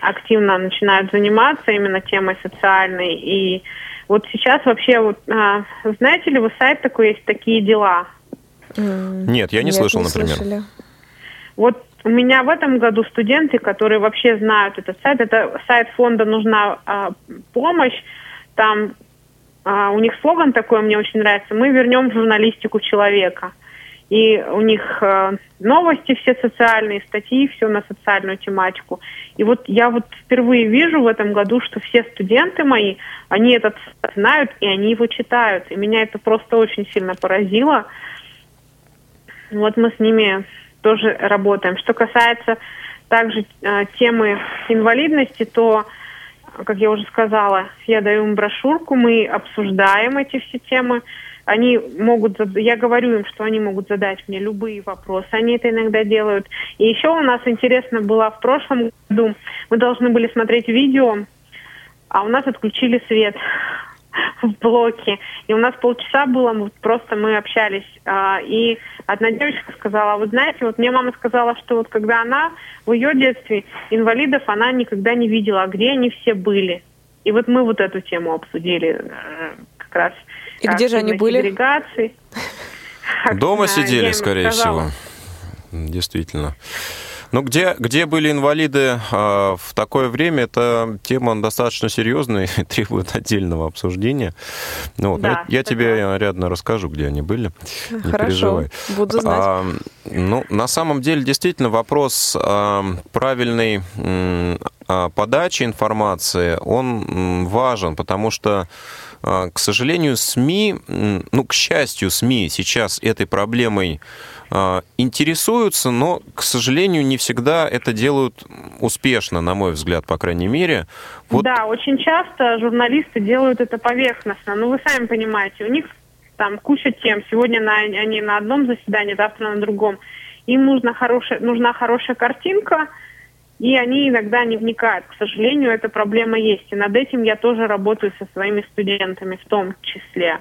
активно начинают заниматься, именно темой социальной. И вот сейчас вообще, вот э, знаете ли вы сайт такой, есть «Такие дела»? Нет, я не Нет, слышал, не например. Слышали. Вот у меня в этом году студенты, которые вообще знают этот сайт, это сайт фонда «Нужна э, помощь», там а, у них слоган такой, мне очень нравится, мы вернем в журналистику человека. И у них а, новости все социальные, статьи, все на социальную тематику. И вот я вот впервые вижу в этом году, что все студенты мои, они этот знают и они его читают. И меня это просто очень сильно поразило. Вот мы с ними тоже работаем. Что касается также а, темы инвалидности, то... Как я уже сказала, я даю им брошюрку, мы обсуждаем эти все темы. Они могут, я говорю им, что они могут задать мне любые вопросы, они это иногда делают. И еще у нас интересно было в прошлом году, мы должны были смотреть видео, а у нас отключили свет в блоке. И у нас полчаса было, просто мы общались. И одна девочка сказала, вы знаете, вот мне мама сказала, что вот когда она в ее детстве инвалидов, она никогда не видела, где они все были. И вот мы вот эту тему обсудили как раз. И где же они были? Дома сидели, скорее всего. Действительно. Ну, где, где были инвалиды э, в такое время, эта тема достаточно серьезная и требует отдельного обсуждения. Ну, вот. Да, ну, я тебе, Ариадна, расскажу, где они были. Хорошо, не переживай. Буду знать. А, ну, на самом деле, действительно, вопрос а, правильной а, подачи информации, он важен, потому что, а, к сожалению, СМИ, ну, к счастью, СМИ сейчас этой проблемой интересуются, но, к сожалению, не всегда это делают успешно, на мой взгляд, по крайней мере. Вот... Да, очень часто журналисты делают это поверхностно. Ну, вы сами понимаете, у них там куча тем. Сегодня на, они на одном заседании, завтра на другом. Им нужна хорошая, нужна хорошая картинка, и они иногда не вникают. К сожалению, эта проблема есть. И над этим я тоже работаю со своими студентами в том числе.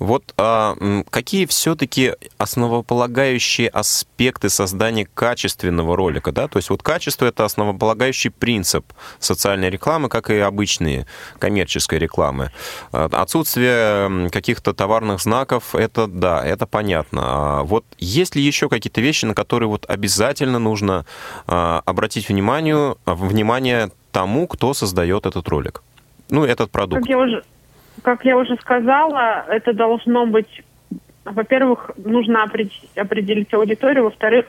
Вот а, какие все-таки основополагающие аспекты создания качественного ролика, да? То есть вот качество — это основополагающий принцип социальной рекламы, как и обычные коммерческой рекламы. Отсутствие каких-то товарных знаков — это да, это понятно. А вот есть ли еще какие-то вещи, на которые вот обязательно нужно а, обратить внимание, внимание тому, кто создает этот ролик, ну этот продукт? Как я уже... Как я уже сказала, это должно быть, во-первых, нужно определить аудиторию, во-вторых,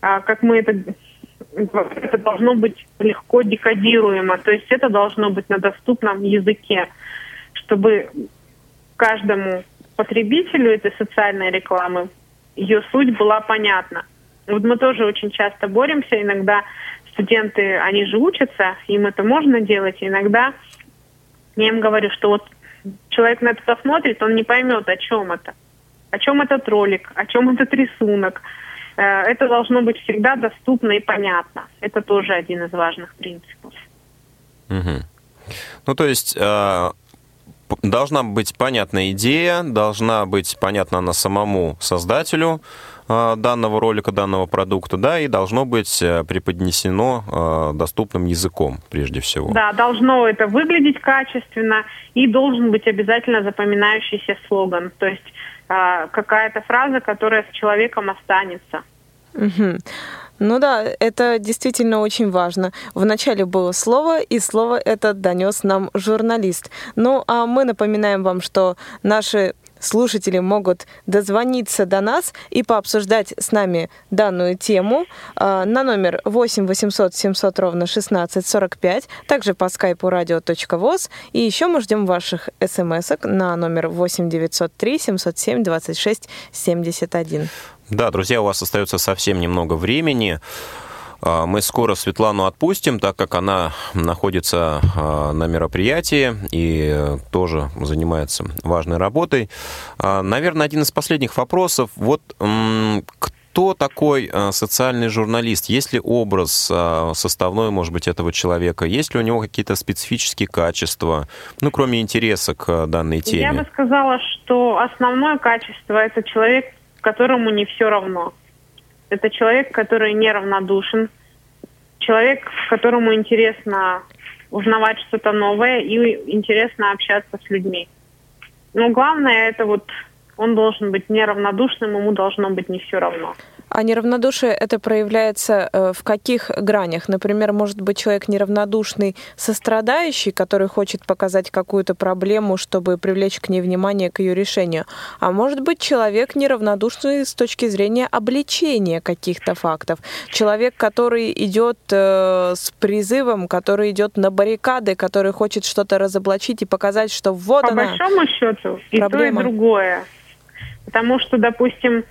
как мы это, это должно быть легко декодируемо, то есть это должно быть на доступном языке, чтобы каждому потребителю этой социальной рекламы ее суть была понятна. Вот мы тоже очень часто боремся, иногда студенты, они же учатся, им это можно делать, иногда я им говорю, что вот человек на это посмотрит, он не поймет, о чем это. О чем этот ролик, о чем этот рисунок. Это должно быть всегда доступно и понятно. Это тоже один из важных принципов. Угу. Ну, то есть... А... Должна быть понятна идея, должна быть понятна она самому создателю данного ролика, данного продукта, да, и должно быть преподнесено доступным языком, прежде всего. Да, должно это выглядеть качественно, и должен быть обязательно запоминающийся слоган, то есть какая-то фраза, которая с человеком останется. Угу. Ну да, это действительно очень важно. Вначале было слово, и слово это донес нам журналист. Ну а мы напоминаем вам, что наши слушатели могут дозвониться до нас и пообсуждать с нами данную тему э, на номер восемь восемьсот семьсот ровно шестнадцать сорок пять, также по скайпу радио точка вос, и еще мы ждем ваших смс-ок на номер восемь девятьсот три семьсот семь двадцать шесть семьдесят один. Да, друзья, у вас остается совсем немного времени. Мы скоро Светлану отпустим, так как она находится на мероприятии и тоже занимается важной работой. Наверное, один из последних вопросов. Вот кто такой социальный журналист? Есть ли образ составной, может быть, этого человека? Есть ли у него какие-то специфические качества, ну, кроме интереса к данной теме? Я бы сказала, что основное качество – это человек, которому не все равно. Это человек, который неравнодушен, человек, которому интересно узнавать что-то новое и интересно общаться с людьми. Но главное, это вот он должен быть неравнодушным, ему должно быть не все равно. А неравнодушие это проявляется в каких гранях? Например, может быть, человек неравнодушный, сострадающий, который хочет показать какую-то проблему, чтобы привлечь к ней внимание, к ее решению. А может быть, человек неравнодушный с точки зрения обличения каких-то фактов. Человек, который идет с призывом, который идет на баррикады, который хочет что-то разоблачить и показать, что вот она. По большому счету, и то, и другое. Потому что, допустим,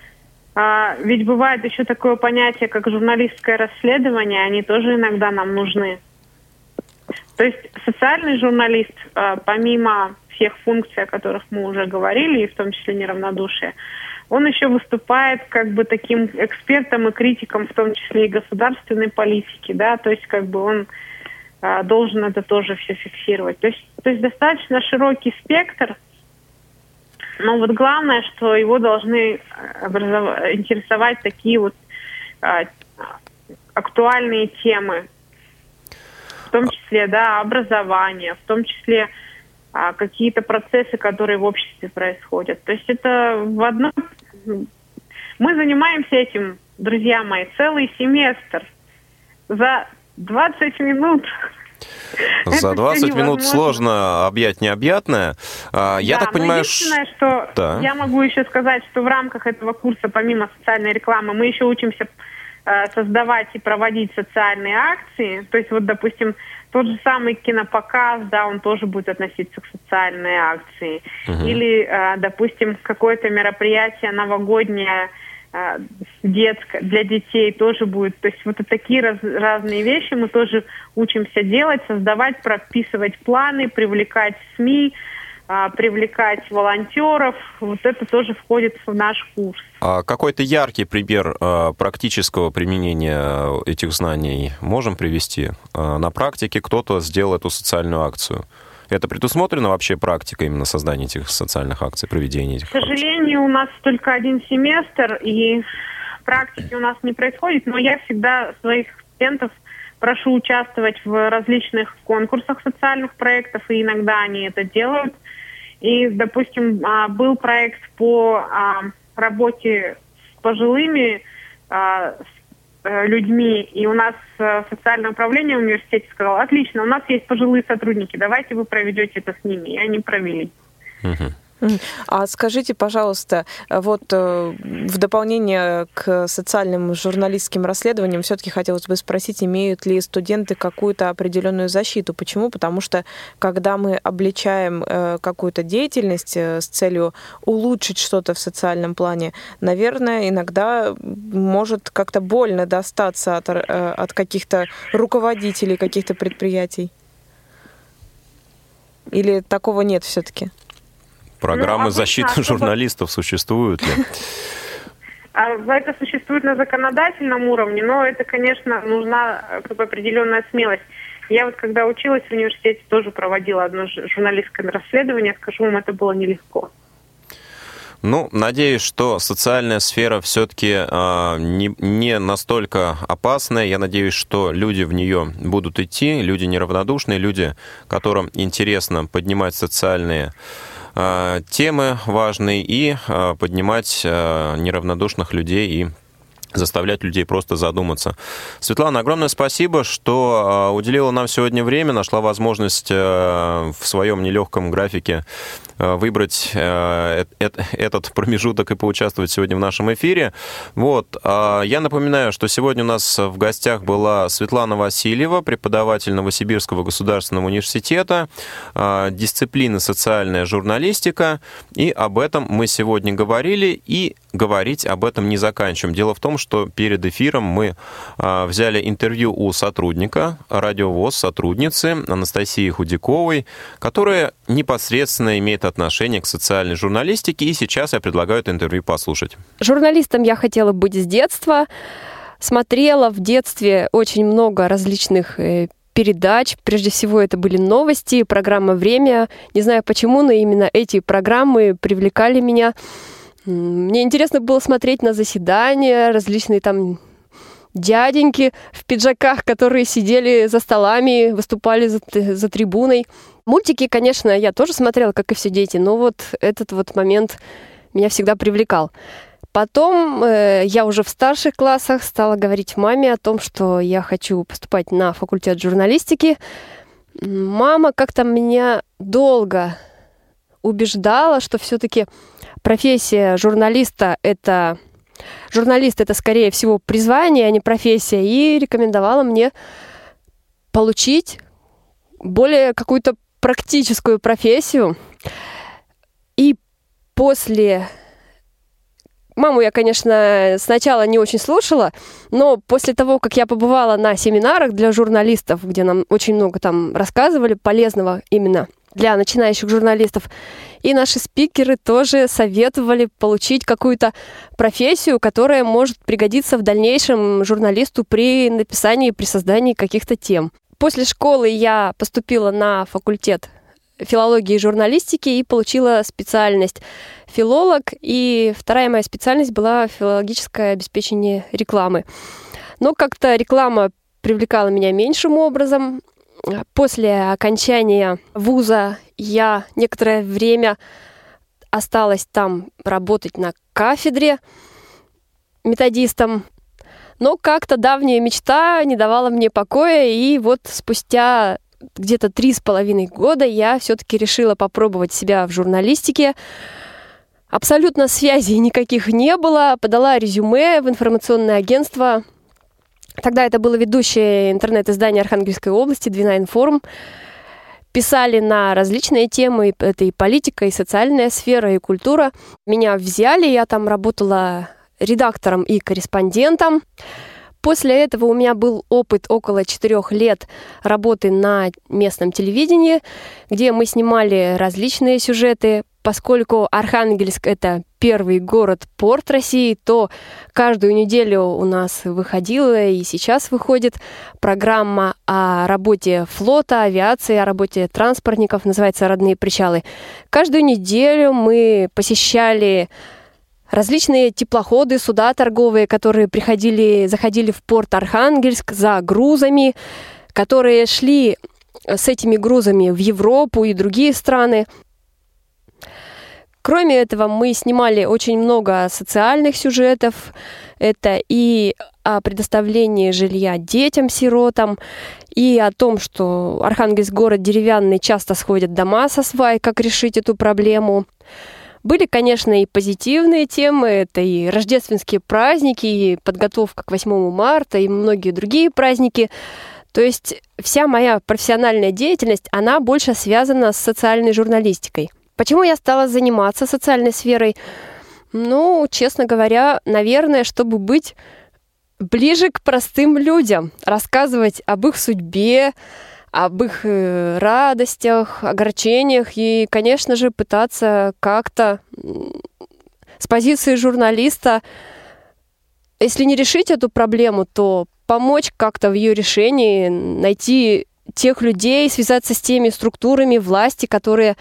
А, ведь бывает еще такое понятие, как журналистское расследование, они тоже иногда нам нужны. То есть социальный журналист, а, помимо всех функций, о которых мы уже говорили, и в том числе неравнодушие, он еще выступает как бы таким экспертом и критиком, в том числе и государственной политики, да, то есть как бы он а, должен это тоже все фиксировать. То есть, то есть достаточно широкий спектр. Но вот главное, что его должны образов... интересовать такие вот а, актуальные темы, в том числе, да, образование, в том числе а, какие-то процессы, которые в обществе происходят. То есть это в одном... Мы занимаемся этим, друзья мои, целый семестр. За двадцать минут... За двадцать минут сложно объять необъятное. Я да, так понимаю, единственное, что да. Я могу еще сказать, что в рамках этого курса, помимо социальной рекламы, мы еще учимся создавать и проводить социальные акции. То есть, вот, допустим, тот же самый кинопоказ, да, он тоже будет относиться к социальной акции. Угу. Или, допустим, какое-то мероприятие новогоднее, детская, для детей тоже будет. То есть вот такие раз, разные вещи мы тоже учимся делать, создавать, прописывать планы, привлекать СМИ, привлекать волонтеров. Вот это тоже входит в наш курс. А какой-то яркий пример практического применения этих знаний можем привести? На практике кто-то сделал эту социальную акцию. Это предусмотрена вообще практика именно создания этих социальных акций, проведения этих акций? К сожалению, акций? У нас только один семестр, и практики у нас не происходит, но я всегда своих студентов прошу участвовать в различных конкурсах социальных проектов, и иногда они это делают. И, допустим, был проект по работе с пожилыми людьми, и у нас социальное управление в университете сказало: отлично, у нас есть пожилые сотрудники, давайте вы проведете это с ними. И они провели. Uh-huh. А скажите, пожалуйста, вот в дополнение к социальным журналистским расследованиям все-таки хотелось бы спросить, имеют ли студенты какую-то определенную защиту? Почему? Потому что, когда мы обличаем какую-то деятельность с целью улучшить что-то в социальном плане, наверное, иногда может как-то больно достаться от, от каких-то руководителей, каких-то предприятий. Или такого нет все-таки? Программы ну, а защиты особо... журналистов существуют ли? Это существует на законодательном уровне, но это, конечно, нужна определенная смелость. Я вот когда училась в университете, тоже проводила одно журналистское расследование. Скажу вам, это было нелегко. Ну, надеюсь, что социальная сфера все-таки э, не, не настолько опасная. Я надеюсь, что люди в нее будут идти, люди неравнодушные, люди, которым интересно поднимать социальные темы важные и поднимать неравнодушных людей и заставлять людей просто задуматься. Светлана, огромное спасибо, что уделила нам сегодня время, нашла возможность в своем нелегком графике выбрать этот промежуток и поучаствовать сегодня в нашем эфире. Вот. Я напоминаю, что сегодня у нас в гостях была Светлана Васильева, преподаватель Новосибирского государственного университета, дисциплина социальная журналистика. И об этом мы сегодня говорили, и говорить об этом не заканчиваем. Дело в том, что перед эфиром мы взяли интервью у сотрудника Радио ВОС, сотрудницы Анастасии Худяковой, которая непосредственно имеет отношение к социальной журналистике, и сейчас я предлагаю это интервью послушать. Журналистом я хотела быть с детства. Смотрела в детстве очень много различных передач. Прежде всего, это были новости, программа «Время». Не знаю почему, но именно эти программы привлекали меня. Мне интересно было смотреть на заседания, различные там дяденьки в пиджаках, которые сидели за столами, выступали за, за трибуной. Мультики, конечно, я тоже смотрела, как и все дети, но вот этот вот момент меня всегда привлекал. Потом э, я уже в старших классах стала говорить маме о том, что я хочу поступать на факультет журналистики. Мама как-то меня долго убеждала, что все-таки профессия журналиста — это... Журналист — это, скорее всего, призвание, а не профессия, и рекомендовала мне получить более какую-то практическую профессию. И после... Маму я, конечно, сначала не очень слушала, но после того, как я побывала на семинарах для журналистов, где нам очень много там рассказывали полезного именно для начинающих журналистов. И наши спикеры тоже советовали получить какую-то профессию, которая может пригодиться в дальнейшем журналисту при написании, при создании каких-то тем. После школы я поступила на факультет филологии и журналистики и получила специальность филолог. И вторая моя специальность была филологическое обеспечение рекламы. Но как-то реклама привлекала меня меньшим образом. После окончания вуза я некоторое время осталась там работать на кафедре методистом, но как-то давняя мечта не давала мне покоя, и вот спустя где-то три с половиной года я все-таки решила попробовать себя в журналистике. Абсолютно связей никаких не было, подала резюме в информационное агентство. Тогда это было ведущее интернет-издание Архангельской области «Двинаинформ». Писали на различные темы. Это и политика, и социальная сфера, и культура. Меня взяли, я там работала редактором и корреспондентом. После этого у меня был опыт около четырех лет работы на местном телевидении, где мы снимали различные сюжеты. Поскольку Архангельск — это первый город-порт России, то каждую неделю у нас выходила и сейчас выходит программа о работе флота, авиации, о работе транспортников, называется «Родные причалы». Каждую неделю мы посещали различные теплоходы, суда торговые, которые приходили, заходили в порт Архангельск за грузами, которые шли с этими грузами в Европу и другие страны. Кроме этого, мы снимали очень много социальных сюжетов. Это и о предоставлении жилья детям-сиротам, и о том, что Архангельск — город деревянный, часто сходят дома со свай, как решить эту проблему. Были, конечно, и позитивные темы. Это и рождественские праздники, и подготовка к восьмому марта, и многие другие праздники. То есть вся моя профессиональная деятельность, она больше связана с социальной журналистикой. Почему я стала заниматься социальной сферой? Ну, честно говоря, наверное, чтобы быть ближе к простым людям, рассказывать об их судьбе, об их радостях, огорчениях и, конечно же, пытаться как-то с позиции журналиста, если не решить эту проблему, то помочь как-то в ее решении, найти тех людей, связаться с теми структурами власти, которые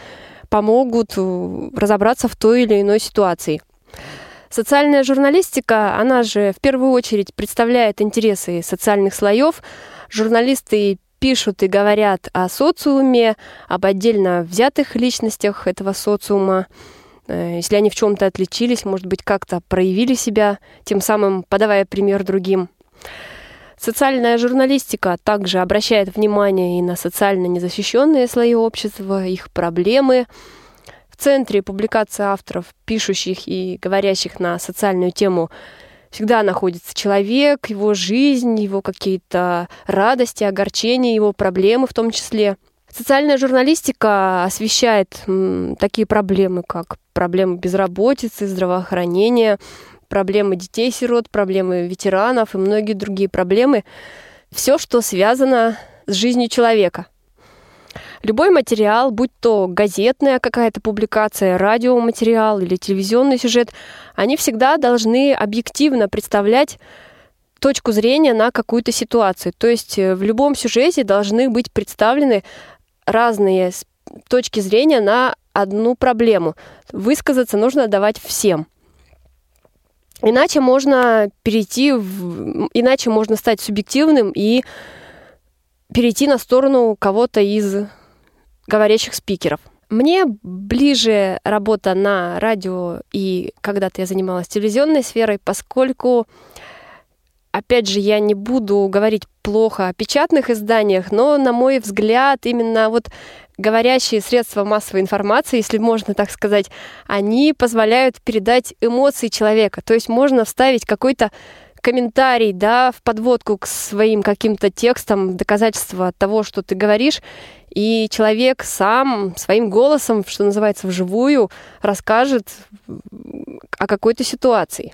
помогут разобраться в той или иной ситуации. Социальная журналистика, она же в первую очередь представляет интересы социальных слоев. Журналисты пишут и говорят о социуме, об отдельно взятых личностях этого социума. Если они в чем-то отличились, может быть, как-то проявили себя, тем самым подавая пример другим. Социальная журналистика также обращает внимание и на социально незащищенные слои общества, их проблемы. В В центре публикации авторов, пишущих и говорящих на социальную тему, всегда находится человек, его жизнь, его какие-то радости, огорчения, его проблемы в том числе. Социальная журналистика освещает м, такие проблемы, как проблемы безработицы, здравоохранения, проблемы детей-сирот, проблемы ветеранов и многие другие проблемы. Все, что связано с жизнью человека. Любой материал, будь то газетная какая-то публикация, радиоматериал или телевизионный сюжет, они всегда должны объективно представлять точку зрения на какую-то ситуацию. То есть в любом сюжете должны быть представлены разные точки зрения на одну проблему. Высказаться нужно давать всем. Иначе можно перейти, в... иначе можно стать субъективным и перейти на сторону кого-то из говорящих спикеров. Мне ближе работа на радио, и когда-то я занималась телевизионной сферой, поскольку, опять же, я не буду говорить плохо о печатных изданиях, но, на мой взгляд, именно вот говорящие средства массовой информации, если можно так сказать, они позволяют передать эмоции человека. То есть можно вставить какой-то комментарий, да, в подводку к своим каким-то текстам, доказательства того, что ты говоришь, и человек сам своим голосом, что называется, вживую расскажет о какой-то ситуации.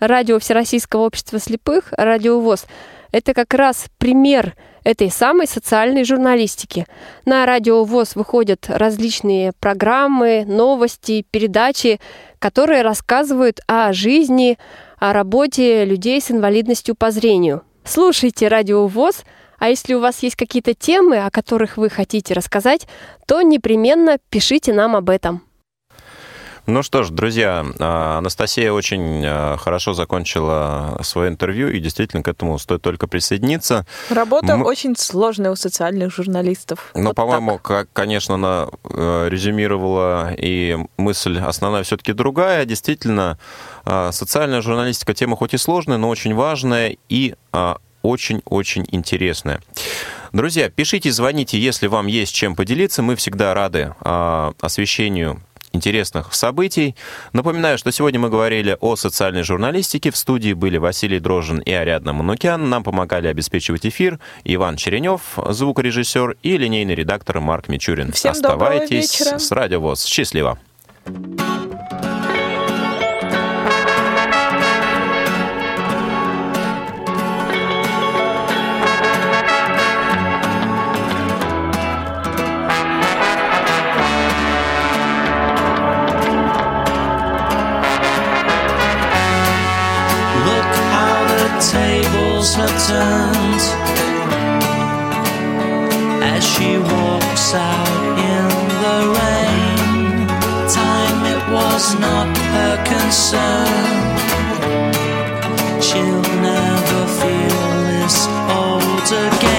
Радио Всероссийского общества слепых, Радио ВОС, это как раз пример этой самой социальной журналистики. На Радио ВОС выходят различные программы, новости, передачи, которые рассказывают о жизни, о работе людей с инвалидностью по зрению. Слушайте Радио ВОС, а если у вас есть какие-то темы, о которых вы хотите рассказать, то непременно пишите нам об этом. Ну что ж, друзья, Анастасия очень хорошо закончила свое интервью, и действительно к этому стоит только присоединиться. Работа Мы... очень сложная у социальных журналистов. Ну, вот по-моему, как, конечно, она резюмировала, и мысль основная все-таки другая. Действительно, социальная журналистика тема хоть и сложная, но очень важная и очень-очень интересная. Друзья, пишите, звоните, если вам есть чем поделиться. Мы всегда рады освещению интересных событий. Напоминаю, что сегодня мы говорили о социальной журналистике. В студии были Василий Дрожжин и Ариадна Манукян. Нам помогали обеспечивать эфир Иван Черенёв, звукорежиссер, и линейный редактор Марк Мичурин. Всем оставайтесь с Радио ВОС. Счастливо! Her turns as she walks out in the rain. Time it was not her concern. She'll never feel this old again.